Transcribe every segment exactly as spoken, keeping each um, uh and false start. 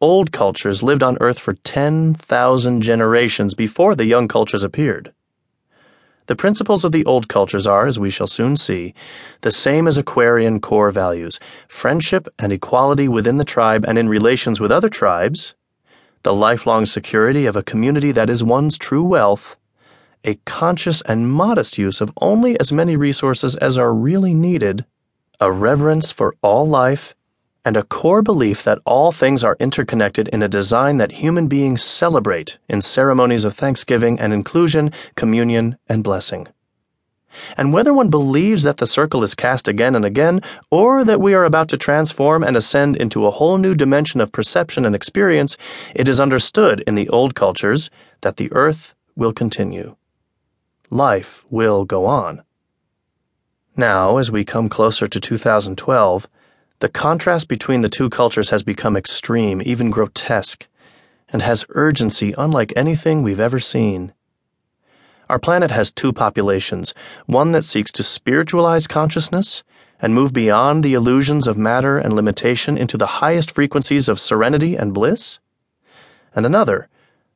Old cultures lived on Earth for ten thousand generations before the young cultures appeared. The principles of the old cultures are, as we shall soon see, the same as Aquarian core values: friendship and equality within the tribe and in relations with other tribes, the lifelong security of a community that is one's true wealth, a conscious and modest use of only as many resources as are really needed, a reverence for all life, and a core belief that all things are interconnected in a design that human beings celebrate in ceremonies of thanksgiving and inclusion, communion, and blessing. And whether one believes that the circle is cast again and again, or that we are about to transform and ascend into a whole new dimension of perception and experience, it is understood in the old cultures that the earth will continue. Life will go on. Now, as we come closer to two thousand twelve, the contrast between the two cultures has become extreme, even grotesque, and has urgency unlike anything we've ever seen. Our planet has two populations, one that seeks to spiritualize consciousness and move beyond the illusions of matter and limitation into the highest frequencies of serenity and bliss, and another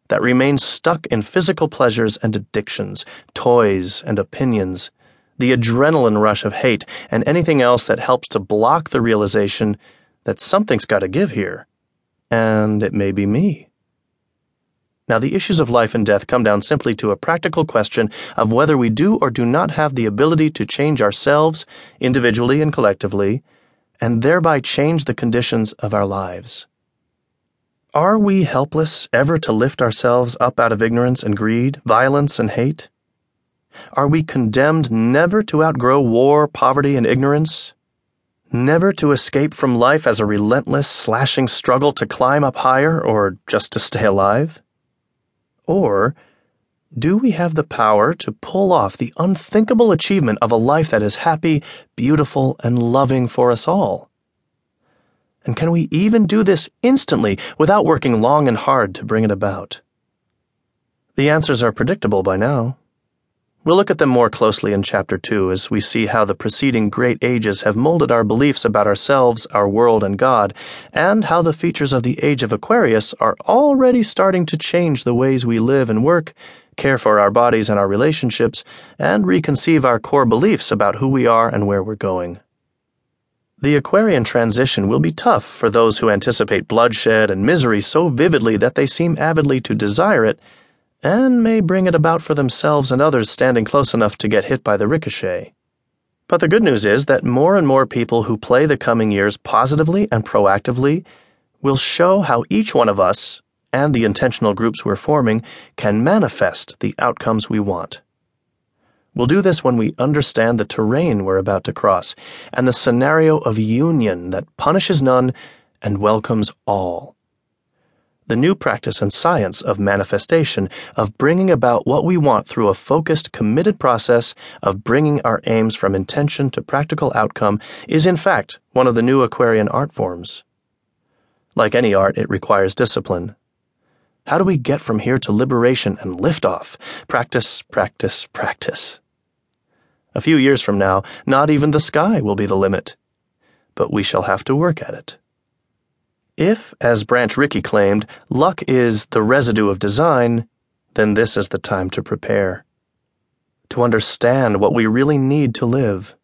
that remains stuck in physical pleasures and addictions, toys and opinions, the adrenaline rush of hate, and anything else that helps to block the realization that something's got to give here, and it may be me. Now, the issues of life and death come down simply to a practical question of whether we do or do not have the ability to change ourselves, individually and collectively, and thereby change the conditions of our lives. Are we helpless ever to lift ourselves up out of ignorance and greed, violence and hate? Are we condemned never to outgrow war, poverty, and ignorance? Never to escape from life as a relentless, slashing struggle to climb up higher or just to stay alive? Or do we have the power to pull off the unthinkable achievement of a life that is happy, beautiful, and loving for us all? And can we even do this instantly without working long and hard to bring it about? The answers are predictable by now. We'll look at them more closely in Chapter two as we see how the preceding great ages have molded our beliefs about ourselves, our world, and God, and how the features of the Age of Aquarius are already starting to change the ways we live and work, care for our bodies and our relationships, and reconceive our core beliefs about who we are and where we're going. The Aquarian transition will be tough for those who anticipate bloodshed and misery so vividly that they seem avidly to desire it, and may bring it about for themselves and others standing close enough to get hit by the ricochet. But the good news is that more and more people who play the coming years positively and proactively will show how each one of us, and the intentional groups we're forming, can manifest the outcomes we want. We'll do this when we understand the terrain we're about to cross, and the scenario of union that punishes none and welcomes all. The new practice and science of manifestation, of bringing about what we want through a focused, committed process of bringing our aims from intention to practical outcome, is in fact one of the new Aquarian art forms. Like any art, it requires discipline. How do we get from here to liberation and liftoff? Practice, practice, practice. A few years from now, not even the sky will be the limit, but we shall have to work at it. If, as Branch Rickey claimed, luck is the residue of design, then this is the time to prepare. To understand what we really need to live.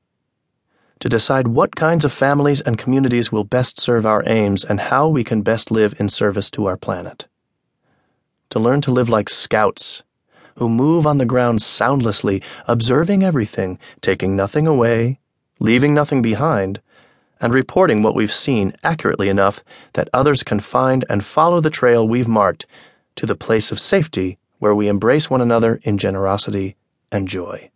To decide what kinds of families and communities will best serve our aims and how we can best live in service to our planet. To learn to live like scouts, who move on the ground soundlessly, observing everything, taking nothing away, leaving nothing behind, and reporting what we've seen accurately enough that others can find and follow the trail we've marked to the place of safety where we embrace one another in generosity and joy.